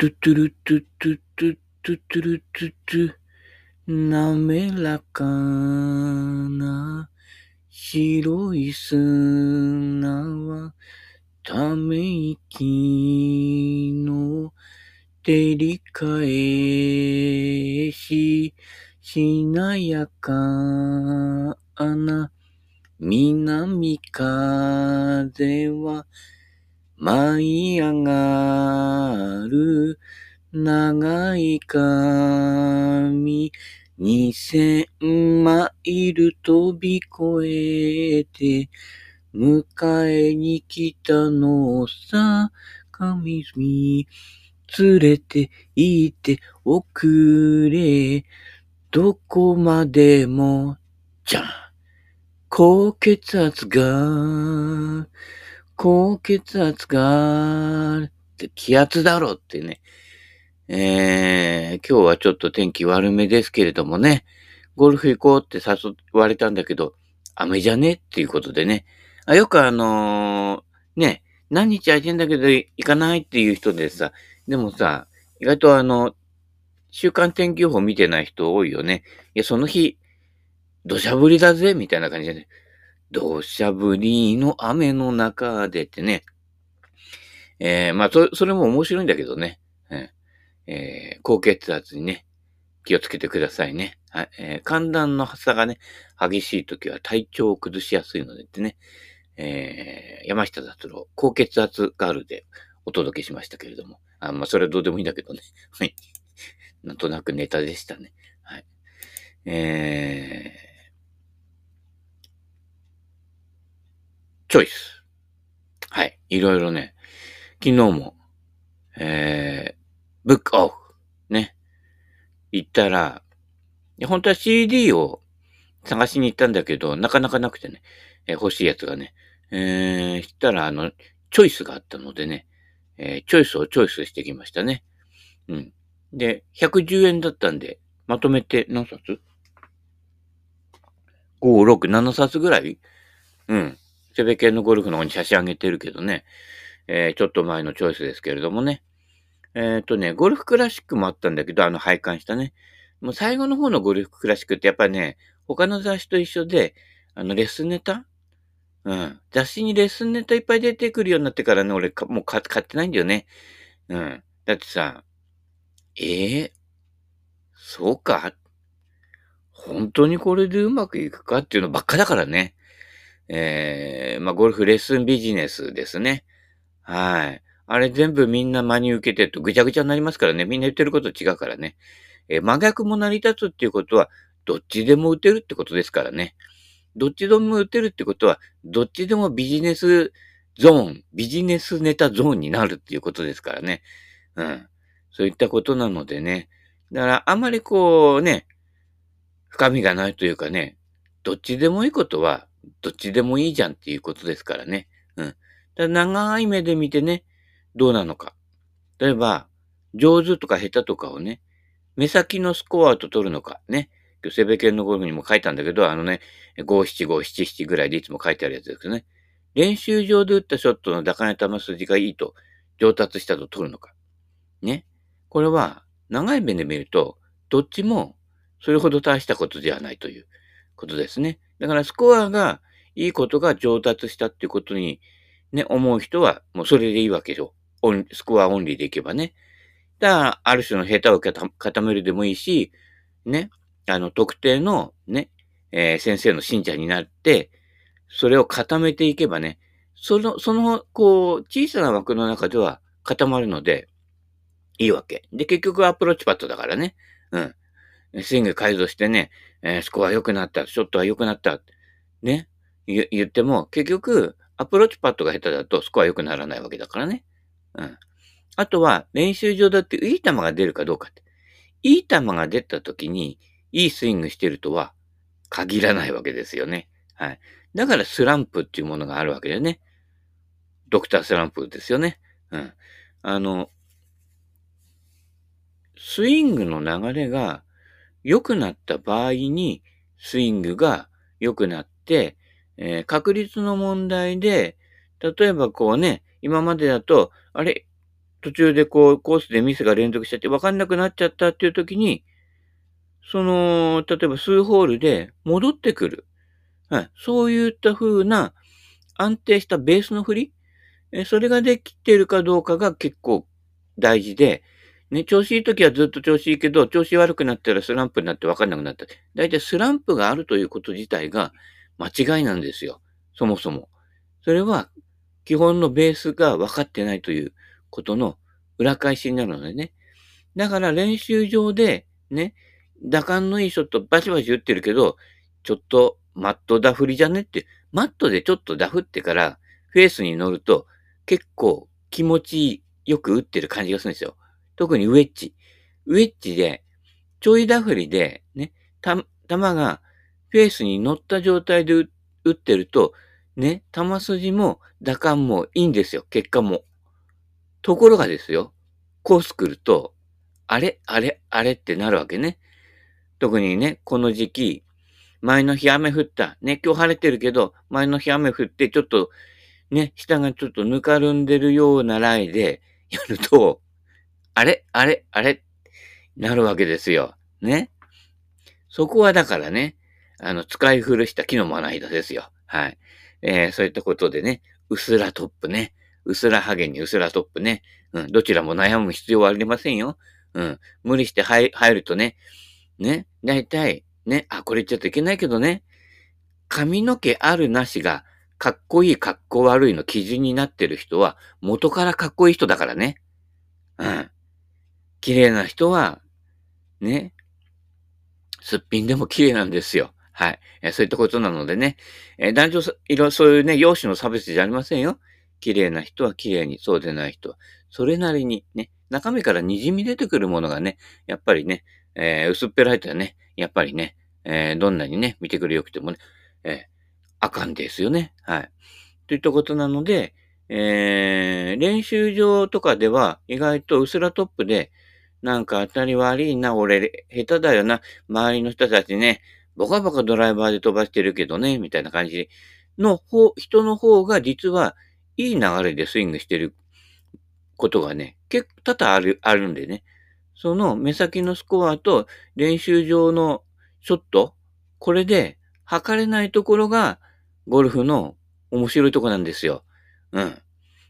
トゥトゥルトゥトゥトゥトゥトゥルトゥトゥ、滑らかな白い砂はため息の照り返し、しなやかな南風は舞い上がる長い髪、2000マイル飛び越えて迎えに来たのさ、神に連れて行っておくれ、どこまでもじゃん、高血圧がって気圧だろってね。今日はちょっと天気悪めですけれどもね、ゴルフ行こうって誘われたんだけど、雨じゃねっていうことでね。よくね、何日空いてんだけど行かないっていう人でさ、でもさ、意外と週間天気予報見てない人多いよね。いや、その日、土砂降りだぜみたいな感じでね。土砂降りの雨の中でってね。まあ、それも面白いんだけどね。高血圧にね、気をつけてくださいね。はい、寒暖の差がね、激しい時は体調を崩しやすいのでってね。山下達郎、高血圧ガールでお届けしましたけれども。まあ、それはどうでもいいんだけどね。はい。なんとなくネタでしたね。はい。チョイス。はい。いろいろね、昨日も、ブックオフ。ね。行ったら、本当は CD を探しに行ったんだけど、なかなかなくてね、欲しいやつがね。したら、チョイスがあったのでね、チョイスをチョイスしてきましたね。うん。で、110円だったんで、まとめて何冊 ?5、6、7冊ぐらいうん。セベ系のゴルフの方に差し上げてるけどね。ちょっと前のチョイスですけれどもね。ゴルフクラシックもあったんだけど、拝観したね。もう最後の方のゴルフクラシックってやっぱりね、他の雑誌と一緒で、レッスンネタうん。雑誌にレッスンネタいっぱい出てくるようになってからね、俺もう買ってないんだよね。うん。だってさ、そうか本当にこれでうまくいくかっていうのばっかだからね。まあ、ゴルフレッスンビジネスですね。はい。あれ全部みんな真に受けてるとぐちゃぐちゃになりますからね。みんな言ってること違うからね。真逆も成り立つっていうことは、どっちでも打てるってことですからね。どっちでも打てるってことは、どっちでもビジネスゾーン、ビジネスネタゾーンになるっていうことですからね。うん。そういったことなのでね。だから、あまりこうね、深みがないというかね、どっちでもいいことは、どっちでもいいじゃんっていうことですからね。うん。だから長い目で見てね、どうなのか。例えば、上手とか下手とかをね、目先のスコアと取るのか。ね。セベケンのゴルフにも書いたんだけど、57577ぐらいでいつも書いてあるやつですね。練習場で打ったショットの高め球筋がいいと、上達したと取るのか。ね。これは、長い目で見ると、どっちもそれほど大したことではないということですね。だからスコアがいいことが上達したっていうことにね、思う人はもうそれでいいわけよ。スコアオンリーでいけばね。だから、ある種の下手を固めるでもいいし、ね、特定のね、先生の信者になって、それを固めていけばね、こう、小さな枠の中では固まるので、いいわけ。で、結局アプローチパッドだからね。うん。スイング改造してね、スコア良くなった、ショットは良くなった、ね、言っても、結局、アプローチパッドが下手だとスコア良くならないわけだからね。うん。あとは、練習場だっていい球が出るかどうかって。いい球が出た時に、いいスイングしてるとは限らないわけですよね。はい。だからスランプっていうものがあるわけだよね。ドクタースランプですよね。うん。スイングの流れが良くなった場合にスイングが良くなって、確率の問題で、例えばこうね、今までだと、あれ、途中でこうコースでミスが連続しちゃって分かんなくなっちゃったっていう時に、例えば数ホールで戻ってくる。はい。そういった風な安定したベースの振り、それができているかどうかが結構大事で、ね、調子いい時はずっと調子いいけど、調子悪くなったらスランプになって分かんなくなった。だいたいスランプがあるということ自体が間違いなんですよ。そもそも。それは基本のベースが分かってないということの裏返しになるのでね。だから練習場でね、打感のいいショットバシバシ打ってるけど、ちょっとマットダフりじゃねって、マットでちょっとダフってからフェースに乗ると結構気持ちよく打ってる感じがするんですよ。特にウェッジ。ウェッジでちょいダフりでね、球がフェースに乗った状態で打ってると、ね、球筋も打感もいいんですよ。結果も。ところがですよ、コース来ると、あれってなるわけね。特にね、この時期、前の日雨降った。ね、今日晴れてるけど、前の日雨降って、ちょっと、ね、下がちょっとぬかるんでるようなライでやると、あれなるわけですよ。ね。そこはだからね、使い古した木のまな板ですよ。はい。そういったことでね、うすらトップね。うすらハゲにうすらトップね。うん。どちらも悩む必要はありませんよ。うん。無理して入るとね、だいたい、ね、これ言っちゃっていけないけどね、髪の毛あるなしが、かっこいい、かっこ悪いの基準になってる人は、元からかっこいい人だからね。うん。綺麗な人は、ね、すっぴんでも綺麗なんですよ。はい。そういったことなのでね、男女、そういうね、容姿の差別じゃありませんよ。綺麗な人は綺麗に、そうでない人は、それなりにね、中身から滲み出てくるものがね、やっぱりね、薄っぺらいとはね、やっぱりね、どんなにね、見てくれよくてもね、あかんですよね。はい。といったことなので、練習場とかでは意外とうすらトップで、なんか当たり悪いな、俺、下手だよな、周りの人たちね、ボカボカドライバーで飛ばしてるけどね、みたいな感じの人の方が実はいい流れでスイングしてることがね、結構多々あるんでね、その目先のスコアと練習場のショット、これで測れないところがゴルフの面白いところなんですよ。うん。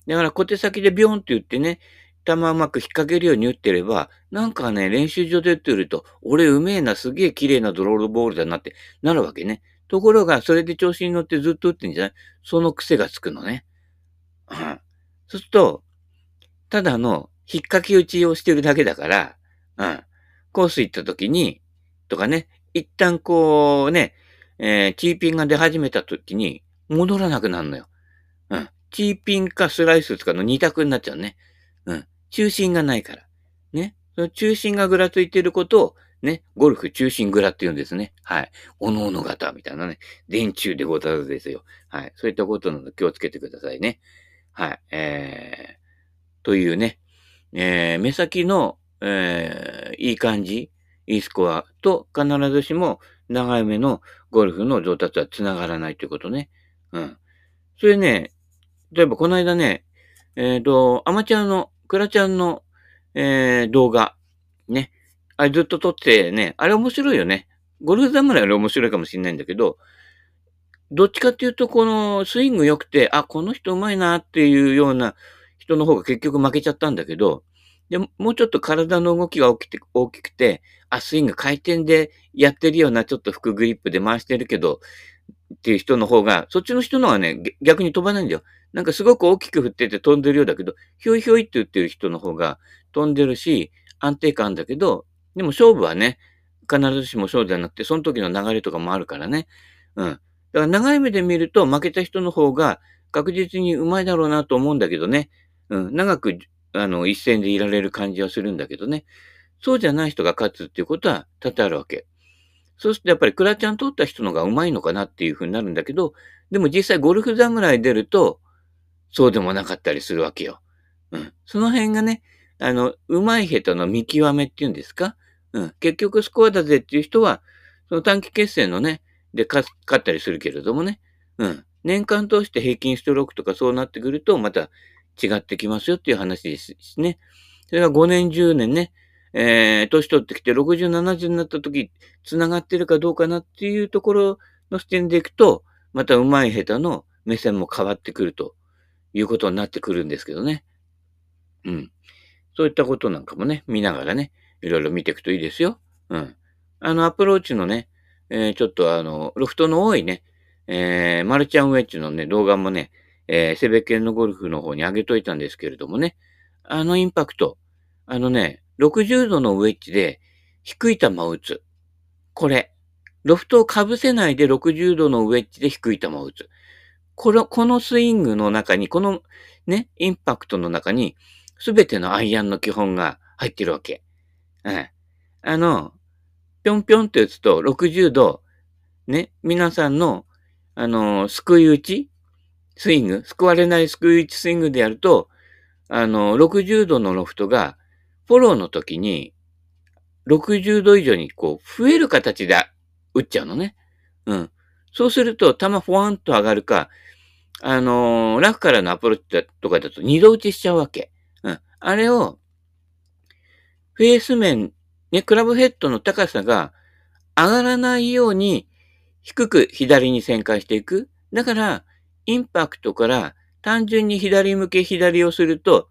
だから小手先でビョンって打ってね、球うまく引っ掛けるように打ってれば、なんかね、練習場で打ってると、俺うめえな、すげえ綺麗なドロールボールだなってなるわけね。ところが、それで調子に乗ってずっと打ってんじゃない？その癖がつくのね。うん。そうすると、ただの引っ掛け打ちをしてるだけだから、うん。コース行った時に、とかね、一旦こうね、チーピンが出始めた時に戻らなくなるのよ。うん。チーピンかスライスとかの二択になっちゃうね。うん。中心がないから。ね。その中心がぐらついてることを、ね、ゴルフ中心ぐらって言うんですね。はい。おのおの型みたいなね。電柱でござるですよ。はい。そういったことなので気をつけてくださいね。はい。というね。目先の、いい感じ、いいスコアと必ずしも長い目のゴルフの上達はつながらないということね。うん。それね、例えばこの間ね、アマチュアの、クラちゃんの、動画、ね。あれずっと撮ってね、あれ面白いよね。ゴルフ侍より面白いかもしれないんだけど、どっちかっていうと、このスイング良くて、あ、この人うまいなっていうような人の方が結局負けちゃったんだけど、でもうちょっと体の動きが大きくて、あ、スイング回転でやってるような、ちょっとフックグリップで回してるけど、っていう人の方が、そっちの人の方がね、逆に飛ばないんだよ。なんかすごく大きく振ってて飛んでるようだけど、ひょいひょいって打ってる人の方が飛んでるし、安定感だけど、でも勝負はね、必ずしもそうじゃなくて、その時の流れとかもあるからね。うん。だから長い目で見ると負けた人の方が確実に上手いだろうなと思うんだけどね。うん。長く、一戦でいられる感じはするんだけどね。そうじゃない人が勝つっていうことは多々あるわけ。そうするとやっぱりクラちゃん取った人のが上手いのかなっていう風になるんだけど、でも実際ゴルフ侍出ると、そうでもなかったりするわけよ。うん。その辺がね、上手い下手の見極めっていうんですか？うん。結局スコアだぜっていう人は、その短期決戦のね、で勝ったりするけれどもね。うん。年間通して平均ストロークとかそうなってくると、また違ってきますよっていう話ですね。それが5年、10年ね、年取ってきて60、70になった時、繋がってるかどうかなっていうところの視点でいくと、また上手い下手の目線も変わってくるということになってくるんですけどね。うん。そういったことなんかもね、見ながらね、いろいろ見ていくといいですよ。うん。アプローチのね、ちょっとロフトの多いね、マルチャンウェッジのね、動画もね、セベケンのゴルフの方に上げといたんですけれどもね、あのインパクト、ね、60度のウェッジで低い球を打つ。これ。ロフトを被せないで60度のウェッジで低い球を打つ。このスイングの中に、このね、インパクトの中に、すべてのアイアンの基本が入ってるわけ。うん。ぴょんぴょんって打つと60度、ね、皆さんの、救われない救い打ちスイングでやると、60度のロフトが、フォローの時に、60度以上にこう、増える形で打っちゃうのね。うん。そうすると、球フワーンと上がるか、ラフからのアプローチとかだと二度打ちしちゃうわけ。うん。あれを、フェース面、ね、クラブヘッドの高さが上がらないように、低く左に旋回していく。だから、インパクトから単純に左向け左をすると、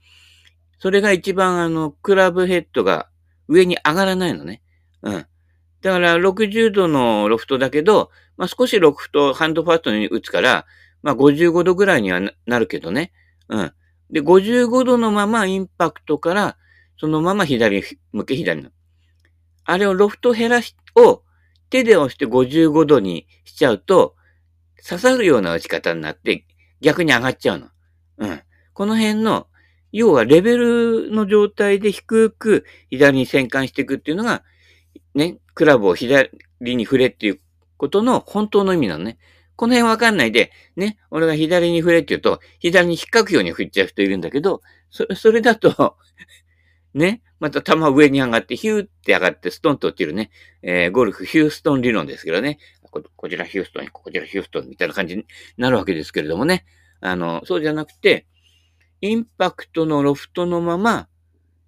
それが一番クラブヘッドが上に上がらないのね。うん。だから、60度のロフトだけど、まあ、少しロフト、ハンドファーストに打つから、まあ、55度ぐらいにはなるけどね。うん。で、55度のままインパクトから、そのまま左向け左の。あれをロフトを手で押して55度にしちゃうと、刺さるような打ち方になって、逆に上がっちゃうの。うん。この辺の、要はレベルの状態で低く左に旋回していくっていうのが、ね、クラブを左に振れっていうことの本当の意味なのね。この辺わかんないで、ね、俺が左に振れって言うと、左に引っかくように振っちゃう人いるんだけど、それだと、ね、また球上に上がって、ヒューって上がってストンと落ちるね、ゴルフヒューストン理論ですけどね、こちらヒューストン、こちらヒューストンみたいな感じになるわけですけれどもね、そうじゃなくて、インパクトのロフトのまま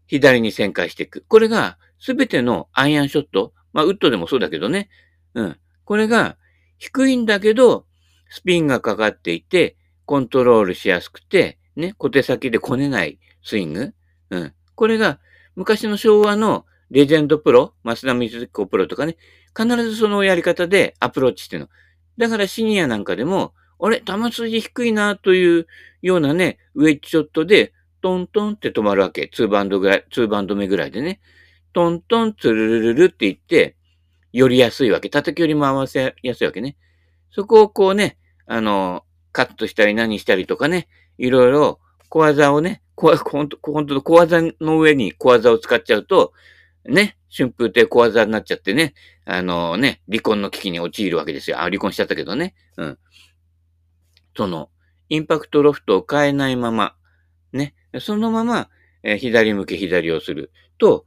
左に旋回していく。これがすべてのアイアンショット。まあ、ウッドでもそうだけどね。うん。これが低いんだけど、スピンがかかっていて、コントロールしやすくて、ね、小手先でこねないスイング。うん。これが昔の昭和のレジェンドプロ、増田瑞子プロとかね、必ずそのやり方でアプローチしてるの。だからシニアなんかでも、あれ、球筋低いなというようなね、ウェッジショットで、トントンって止まるわけ。2バウンド目ぐらいでね。トントン、ツルルルルっていって、寄りやすいわけ。叩き寄りも合わせやすいわけね。そこをこうね、カットしたり何したりとかね、いろいろ小技をね、本当の小技の上に小技を使っちゃうと、ね、春風亭小技になっちゃってね、ね、離婚の危機に陥るわけですよ。あ、離婚しちゃったけどね。うん。その、インパクトロフトを変えないまま、ね、そのまま、左向け左をすると、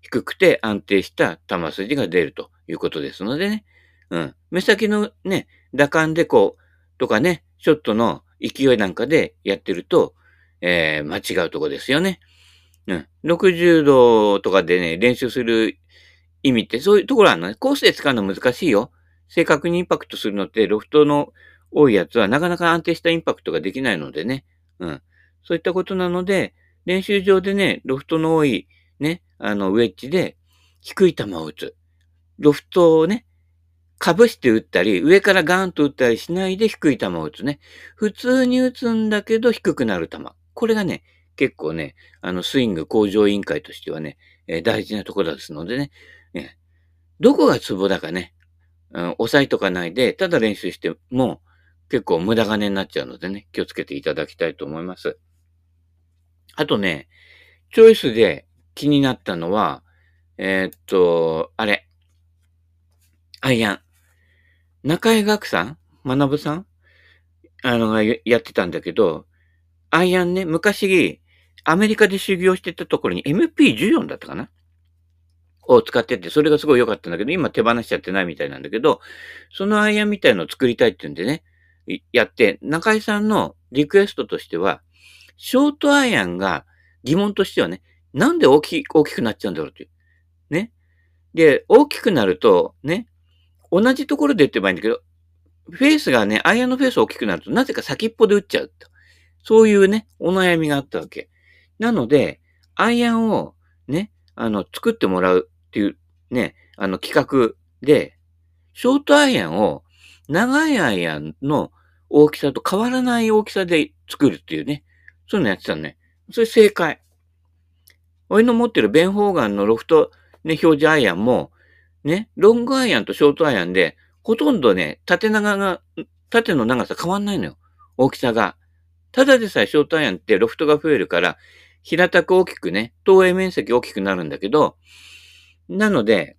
低くて安定した球筋が出るということですのでね、うん。目先のね、打感でこう、とかね、ショットの勢いなんかでやってると、間違うとこですよね。うん。60度とかでね、練習する意味ってそういうところあるのね。コースで使うの難しいよ。正確にインパクトするのって、ロフトの多いやつはなかなか安定したインパクトができないのでね。うん。そういったことなので、練習場でね、ロフトの多い、ね、ウェッジで低い球を打つ。ロフトをね、かぶして打ったり、上からガーンと打ったりしないで低い球を打つね。普通に打つんだけど低くなる球。これがね、結構ね、スイング向上委員会としてはね、大事なところですのでね。どこがツボだかね、抑えとかないで、ただ練習しても、結構無駄金になっちゃうのでね、気をつけていただきたいと思います。あとね、チョイスで気になったのは、アイアン。中江岳さん、学さんやってたんだけど、アイアンね、昔、アメリカで修行してたところに MP14 だったかなを使ってて、それがすごい良かったんだけど、今手放しちゃってないみたいなんだけど、そのアイアンみたいのを作りたいって言うんでね、やって、中井さんのリクエストとしては、ショートアイアンが疑問としてはね、なんで大きくなっちゃうんだろうっていう。ね。で、大きくなると、ね、同じところで打てばいいんだけど、フェースがね、アイアンのフェース大きくなると、なぜか先っぽで打っちゃうと。そういうね、お悩みがあったわけ。なので、アイアンをね、作ってもらうっていうね、企画で、ショートアイアンを長いアイアンの大きさと変わらない大きさで作るっていうね、そういうのやってたのね。それ正解。俺の持ってるベン・ホーガンのロフト、ね、表示アイアンも、ね、ロングアイアンとショートアイアンで、ほとんどね、縦の長さ変わんないのよ。大きさが。ただでさえショートアイアンってロフトが増えるから、平たく大きくね、投影面積大きくなるんだけど、なので、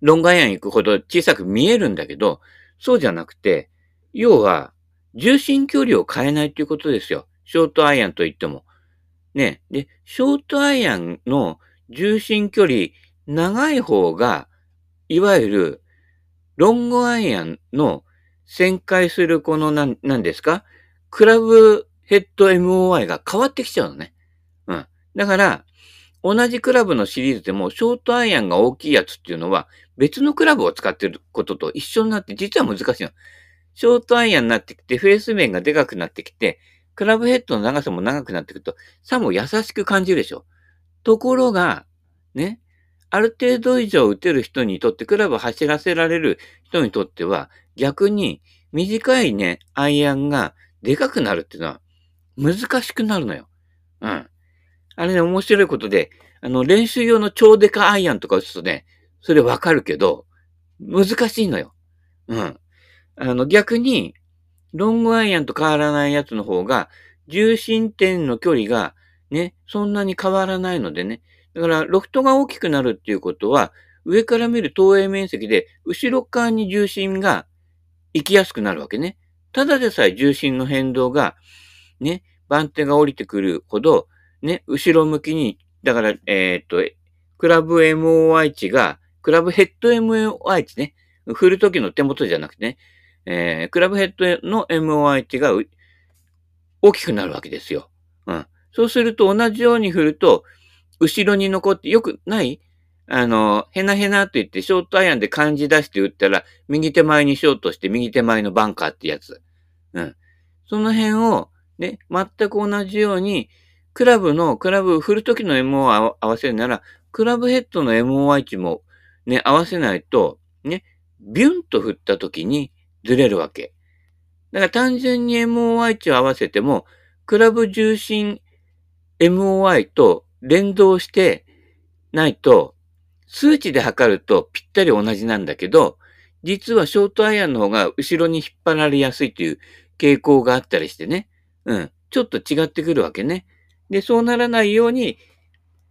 ロングアイアン行くほど小さく見えるんだけど、そうじゃなくて、要は、重心距離を変えないということですよ。ショートアイアンといっても。ね。で、ショートアイアンの重心距離、長い方が、いわゆる、ロングアイアンの旋回するこの何ですか？クラブヘッド MOI が変わってきちゃうのね。うん。だから、同じクラブのシリーズでもショートアイアンが大きいやつっていうのは別のクラブを使ってることと一緒になって実は難しいの。ショートアイアンになってきてフェース面がでかくなってきてクラブヘッドの長さも長くなってくるとさも優しく感じるでしょ。ところが、ね、ある程度以上打てる人にとってクラブを走らせられる人にとっては逆に短いね、アイアンがでかくなるっていうのは難しくなるのよ。うん。あれね、面白いことで、練習用の超デカアイアンとか打つとね、それわかるけど、難しいのよ。うん。逆に、ロングアイアンと変わらないやつの方が、重心点の距離が、ね、そんなに変わらないのでね。だから、ロフトが大きくなるっていうことは、上から見る投影面積で、後ろ側に重心が行きやすくなるわけね。ただでさえ重心の変動が、ね、番手が降りてくるほど、ね、後ろ向きに、だから、クラブ MOI 値が、クラブヘッド MOI 値ね、振るときの手元じゃなくてね、クラブヘッドの MOI 値が大きくなるわけですよ。うん。そうすると同じように振ると、後ろに残って、よくないヘナヘナと言ってショートアイアンで感じ出して打ったら、右手前にショートして右手前のバンカーってやつ。うん。その辺を、ね、全く同じように、クラブ、振るときの MO を合わせるなら、クラブヘッドの MOI 値もね、合わせないと、ね、ビュンと振ったときにずれるわけ。だから単純に MOI 値を合わせても、クラブ重心 MOI と連動してないと、数値で測るとぴったり同じなんだけど、実はショートアイアンの方が後ろに引っ張られやすいという傾向があったりしてね。うん。ちょっと違ってくるわけね。で、そうならないように、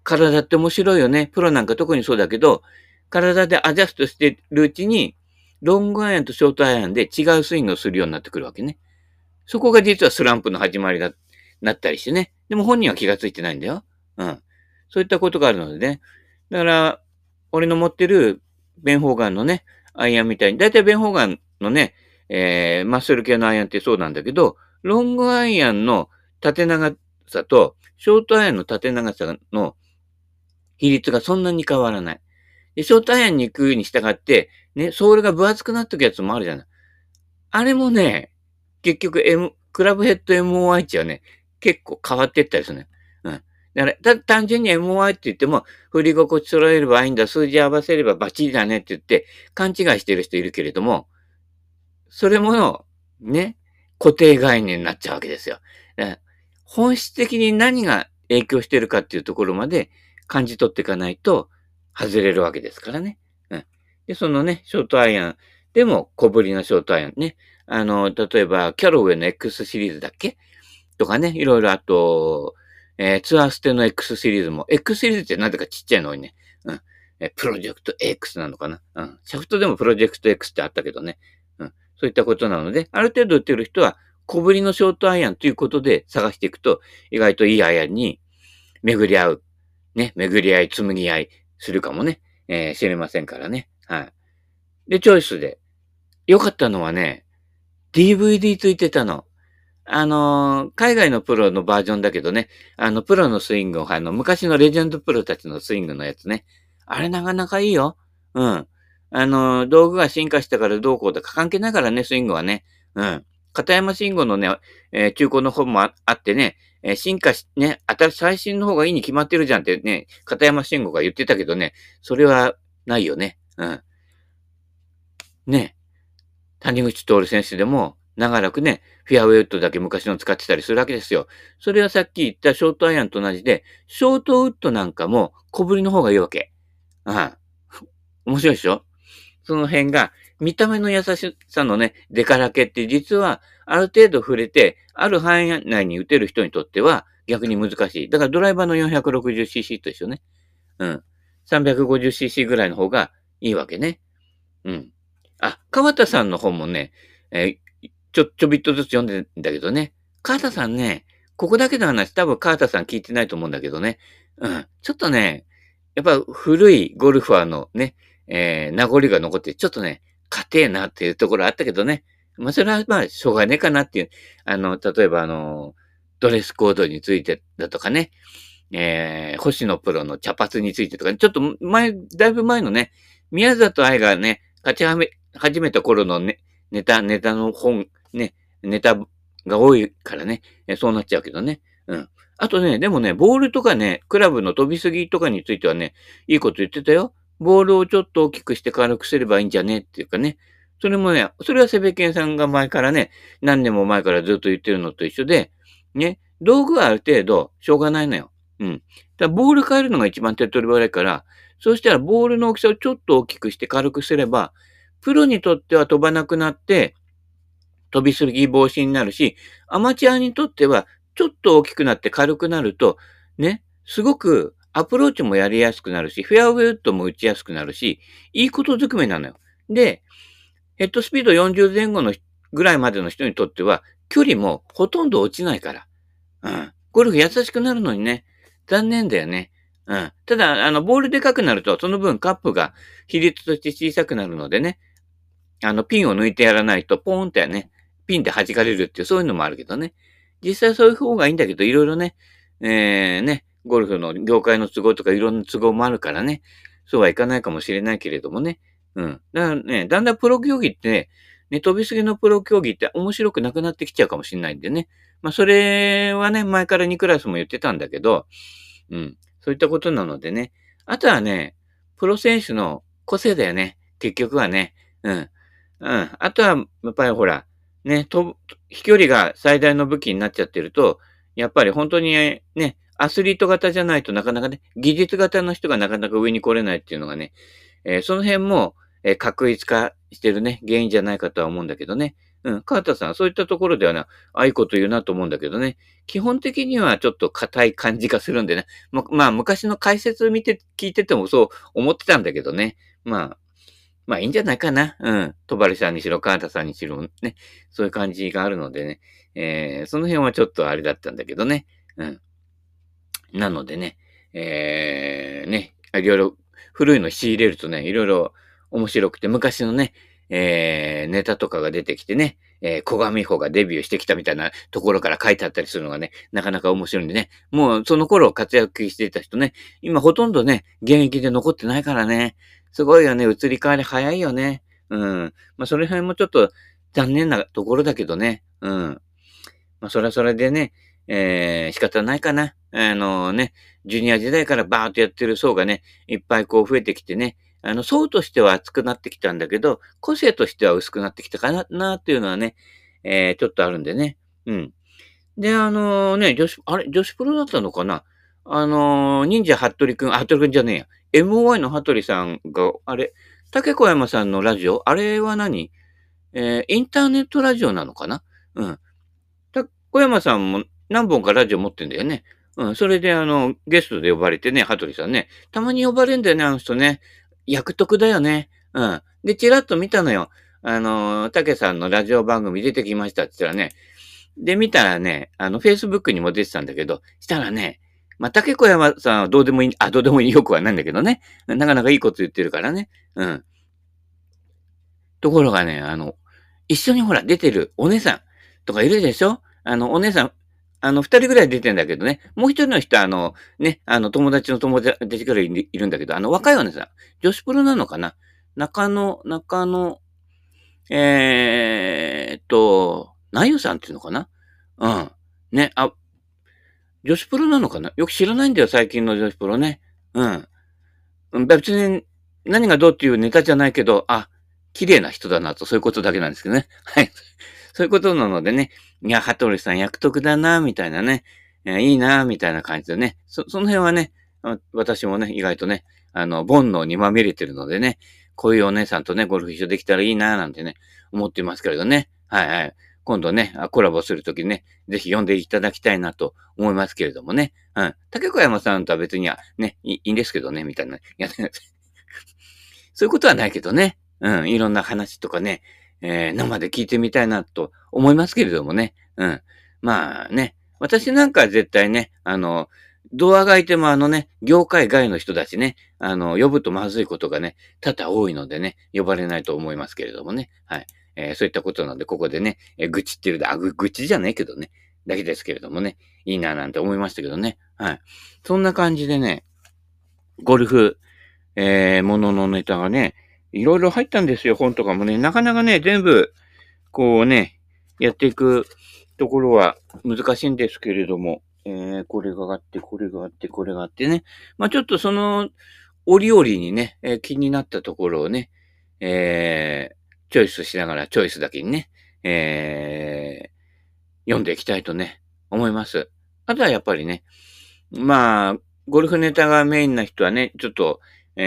体って面白いよね。プロなんか特にそうだけど、体でアジャストしてるうちに、ロングアイアンとショートアイアンで違うスイングをするようになってくるわけね。そこが実はスランプの始まりだ、なったりしてね。でも本人は気がついてないんだよ。うん。そういったことがあるのでね。だから、俺の持ってるベン・ホーガンのね、アイアンみたいに、だいたいベン・ホーガンのね、マッスル系のアイアンってそうなんだけど、ロングアイアンの縦長さと、ショートアイアンの縦長さの比率がそんなに変わらない。で、ショートアイアンに行くに従って、ね、ソールが分厚くなってくやつもあるじゃない。あれもね、結局、クラブヘッド MOI 値はね、結構変わっていったりするね。うん。だから、単純に MOI って言っても、振り心地揃えればいいんだ、数字合わせればバッチリだねって言って、勘違いしてる人いるけれども、それも、ね、固定概念になっちゃうわけですよ。本質的に何が影響してるかっていうところまで感じ取っていかないと外れるわけですからね。うん。で、そのね、ショートアイアンでも小ぶりなショートアイアンね。例えば、キャロウェイの X シリーズだっけとかね、いろいろあと、ツアーステの X シリーズも、X シリーズってなぜかちっちゃいの多いね。うん。プロジェクト X なのかな。うん。シャフトでもプロジェクト X ってあったけどね。うん。そういったことなので、ある程度打ってる人は、小ぶりのショートアイアンということで探していくと、意外といいアイアンに巡り合う。ね、巡り合い、紡ぎ合いするかもね、知れませんからね。はい。で、チョイスで。良かったのはね、DVD ついてたの。海外のプロのバージョンだけどね、プロのスイングを、昔のレジェンドプロたちのスイングのやつね。あれなかなかいいよ。うん。道具が進化したからどうこうとか関係ないからね、スイングはね。うん。片山慎吾のね、中古の本も あってね、進化し、ね、最新の方がいいに決まってるじゃんってね、片山慎吾が言ってたけどね、それはないよね。うん。ね。谷口徹選手でも、長らくね、フェアウェイウッドだけ昔の使ってたりするわけですよ。それはさっき言ったショートアイアンと同じで、ショートウッドなんかも小ぶりの方がいいわけ。ああ。面白いでしょ？その辺が、見た目の優しさのね、デカラケって実は、ある程度触れて、ある範囲内に打てる人にとっては、逆に難しい。だからドライバーの 460cc と一緒ね。うん。350cc ぐらいの方がいいわけね。うん。あ、川田さんの本もね、ちょびっとずつ読んでんだけどね。川田さんね、ここだけの話、多分川田さん聞いてないと思うんだけどね。うん。ちょっとね、やっぱ古いゴルファーのね、名残が残って、ちょっとね、硬えなっていうところあったけどね。まあ、それはまあ、しょうがねえかなっていう。例えばドレスコードについてだとかね。星野プロの茶髪についてとか、ね、ちょっと前、だいぶ前のね、宮里藍がね、勝ちはめ、始めた頃のね、ネタの本、ね、ネタが多いからね、そうなっちゃうけどね。うん。あとね、でもね、ボールとかね、クラブの飛びすぎとかについてはね、いいこと言ってたよ。ボールをちょっと大きくして軽くすればいいんじゃねっていうかね。それもね、それはセベケンさんが前からね、何年も前からずっと言ってるのと一緒で、ね、道具はある程度、しょうがないのよ。うん。だからボール変えるのが一番手っ取り早いから、そうしたらボールの大きさをちょっと大きくして軽くすれば、プロにとっては飛ばなくなって、飛びすぎ防止になるし、アマチュアにとっては、ちょっと大きくなって軽くなると、ね、すごくアプローチもやりやすくなるし、フェアウェイウッドも打ちやすくなるし、いいことづくめなのよ。で、ヘッドスピード40前後のぐらいまでの人にとっては、距離もほとんど落ちないから。うん。ゴルフ優しくなるのにね、残念だよね。うん。ただ、ボールでかくなると、その分カップが比率として小さくなるのでね、ピンを抜いてやらないと、ポーンってね、ピンで弾かれるっていう、そういうのもあるけどね。実際そういう方がいいんだけど、いろいろね、ゴルフの業界の都合とかいろんな都合もあるからね、そうはいかないかもしれないけれどもね。うん。だからね、だんだんプロ競技ってね、飛びすぎのプロ競技って面白くなくなってきちゃうかもしれないんでね。まあ、それはね、前から2クラスも言ってたんだけど、うん。そういったことなのでね。あとはね、プロ選手の個性だよね。結局はね。うん。うん。あとは、やっぱりほら、ね、飛距離が最大の武器になっちゃってると、やっぱり本当にね、アスリート型じゃないとなかなかね、技術型の人がなかなか上に来れないっていうのがね、その辺も、確一化してるね、原因じゃないかとは思うんだけどね。うん、川田さん、そういったところではな、ああいうこと言うなと思うんだけどね、基本的にはちょっと硬い感じがするんでね、まあ、昔の解説聞いててもそう思ってたんだけどね、まあいいんじゃないかな。うん。戸張さんにしろ、川田さんにしろ、ね。そういう感じがあるのでね。その辺はちょっとあれだったんだけどね。うん。なのでね。ね。いろいろ、古いの仕入れるとね、いろいろ面白くて、昔のね、ネタとかが出てきてね、小賀美穂がデビューしてきたみたいなところから書いてあったりするのがね、なかなか面白いんでね。もうその頃活躍していた人ね、今ほとんどね、現役で残ってないからね。すごいよね。移り変わり早いよね。うん。まあ、それ辺もちょっと残念なところだけどね。うん。まあ、それはそれでね、仕方ないかな。ね、ジュニア時代からバーっとやってる層がね、いっぱいこう増えてきてね、層としては厚くなってきたんだけど、個性としては薄くなってきたかなっていうのはね、ちょっとあるんでね。うん。で、ね、女子プロだったのかな？忍者ハットリくん、ハットリくんじゃねえや。MOI のハットリさんが、あれ、竹小山さんのラジオ、あれは何？インターネットラジオなのかな？うん。竹小山さんも何本かラジオ持ってんだよね。うん。それでゲストで呼ばれてね、ハットリさんね。たまに呼ばれんだよね、あの人ね。役得だよね。うん。で、ちらっと見たのよ。竹さんのラジオ番組出てきましたって言ったらね。で、見たらね、Facebook にも出てたんだけど、したらね、まあ、竹小山さんはどうでもいい、どうでもいいよくはないんだけどね。なかなかいいこと言ってるからね。うん。ところがね、一緒にほら、出てるお姉さんとかいるでしょ？お姉さん、二人ぐらい出てんだけどね、もう一人の人は友達の友達からいるんだけど、若いお姉さん、女子プロなのかな、中野、なゆさんっていうのかな、うん。ね、女子プロなのかな、よく知らないんだよ、最近の女子プロね。うん。別に何がどうっていうネタじゃないけど、綺麗な人だなと、そういうことだけなんですけどね。はい。そういうことなのでね、いや、羽鳥さん役得だな、みたいなね、いいな、みたいな感じでね、その辺はね、私もね、意外とね、煩悩にまみれてるのでね、こういうお姉さんとね、ゴルフ一緒できたらいいな、なんてね、思ってますけれどね。はいはい。今度ね、コラボするときね、ぜひ読んでいただきたいなと思いますけれどもね。うん。竹小山さんとは別にはね、いいんですけどね、みたいな。いや、そういうことはないけどね。うん。いろんな話とかね、生で聞いてみたいなと思いますけれどもね。うん。まあね、私なんかは絶対ね、ドアがいても業界外の人だしね、呼ぶとまずいことがね、多々多いのでね、呼ばれないと思いますけれどもね。はい。そういったことなんで、ここでね、愚痴っていう愚痴じゃないけどね、だけですけれどもね、いいななんて思いましたけどね。はい。そんな感じでね、ゴルフ、もののネタがね、いろいろ入ったんですよ、本とかもね。なかなかね、全部、こうね、やっていくところは難しいんですけれども、これがあって、これがあって、これがあってね。まあちょっとその、折々にね、気になったところをね、チョイスしながら、チョイスだけにね、読んでいきたいとね、思います。あとはやっぱりね、まあ、ゴルフネタがメインな人はね、ちょっと、あ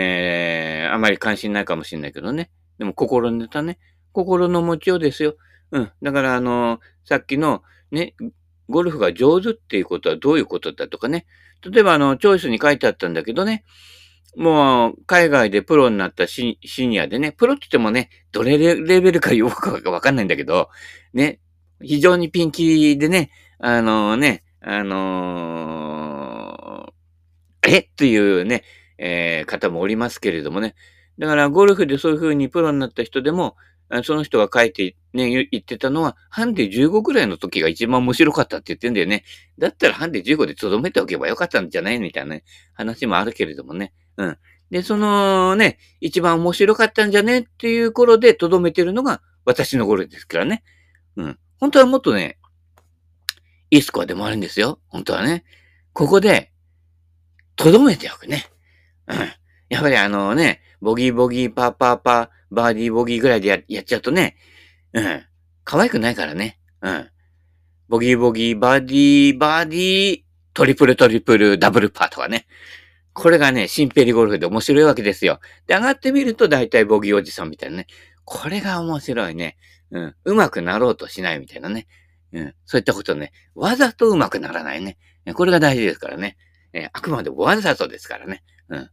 まり関心ないかもしれないけどね。でも、心のネタね。心の持ちようですよ。うん。だから、さっきの、ね、ゴルフが上手っていうことはどういうことだとかね。例えば、チョイスに書いてあったんだけどね、もう、海外でプロになったシニアでね、プロって言ってもね、どれレベルかよくわかんないんだけど、ね、非常にピンキーでね、というね、方もおりますけれどもね。だから、ゴルフでそういう風にプロになった人でも、その人が書いてね、言ってたのは、ハンデ15くらいの時が一番面白かったって言ってんだよね。だったらハンデ15で留めておけばよかったんじゃないみたいな、ね、話もあるけれどもね。うん。で、そのね、一番面白かったんじゃねっていう頃で留めてるのが私のゴルフですからね。うん。本当はもっとね、いいスコアでもあるんですよ。本当はね。ここで、留めておくね。うん。やっぱりボギーボギーパーパーパーバーディーボギーぐらいで やっちゃうとね、うん。可愛くないからね。うん。ボギーボギーバーディーバーディートリプルトリプルダブルパーとかね。これがね、シンペリゴルフで面白いわけですよ。で、上がってみると大体ボギーおじさんみたいなね。これが面白いね。うん。うまくなろうとしないみたいなね。うん。そういったことね。わざとうまくならないね。これが大事ですからね。あくまでわざとですからね。うん。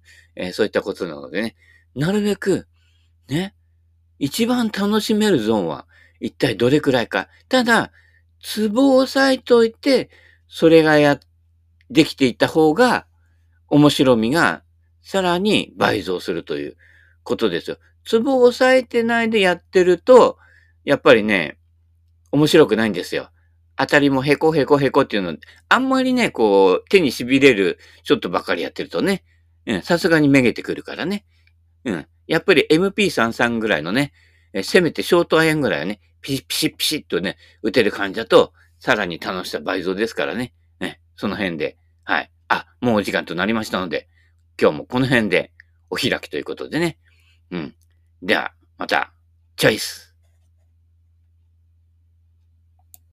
そういったことなのでね。なるべく、ね。一番楽しめるゾーンは一体どれくらいか。ただ、ツボを押さえといて、それができていた方が、面白みがさらに倍増するということですよ。ツボを押さえてないでやってると、やっぱりね、面白くないんですよ。当たりもへこへこへこっていうの、あんまりね、こう、手に痺れるショットばかりやってるとね、うん、さすがにめげてくるからね。うん。やっぱり MP33 ぐらいのね、せめてショートアイアンぐらいはね、ピシッピシッピシッとね、打てる感じだと、さらに楽しさ倍増ですからね。ね、その辺で、はい。もうお時間となりましたので、今日もこの辺でお開きということでね。うん。では、また、チョイス。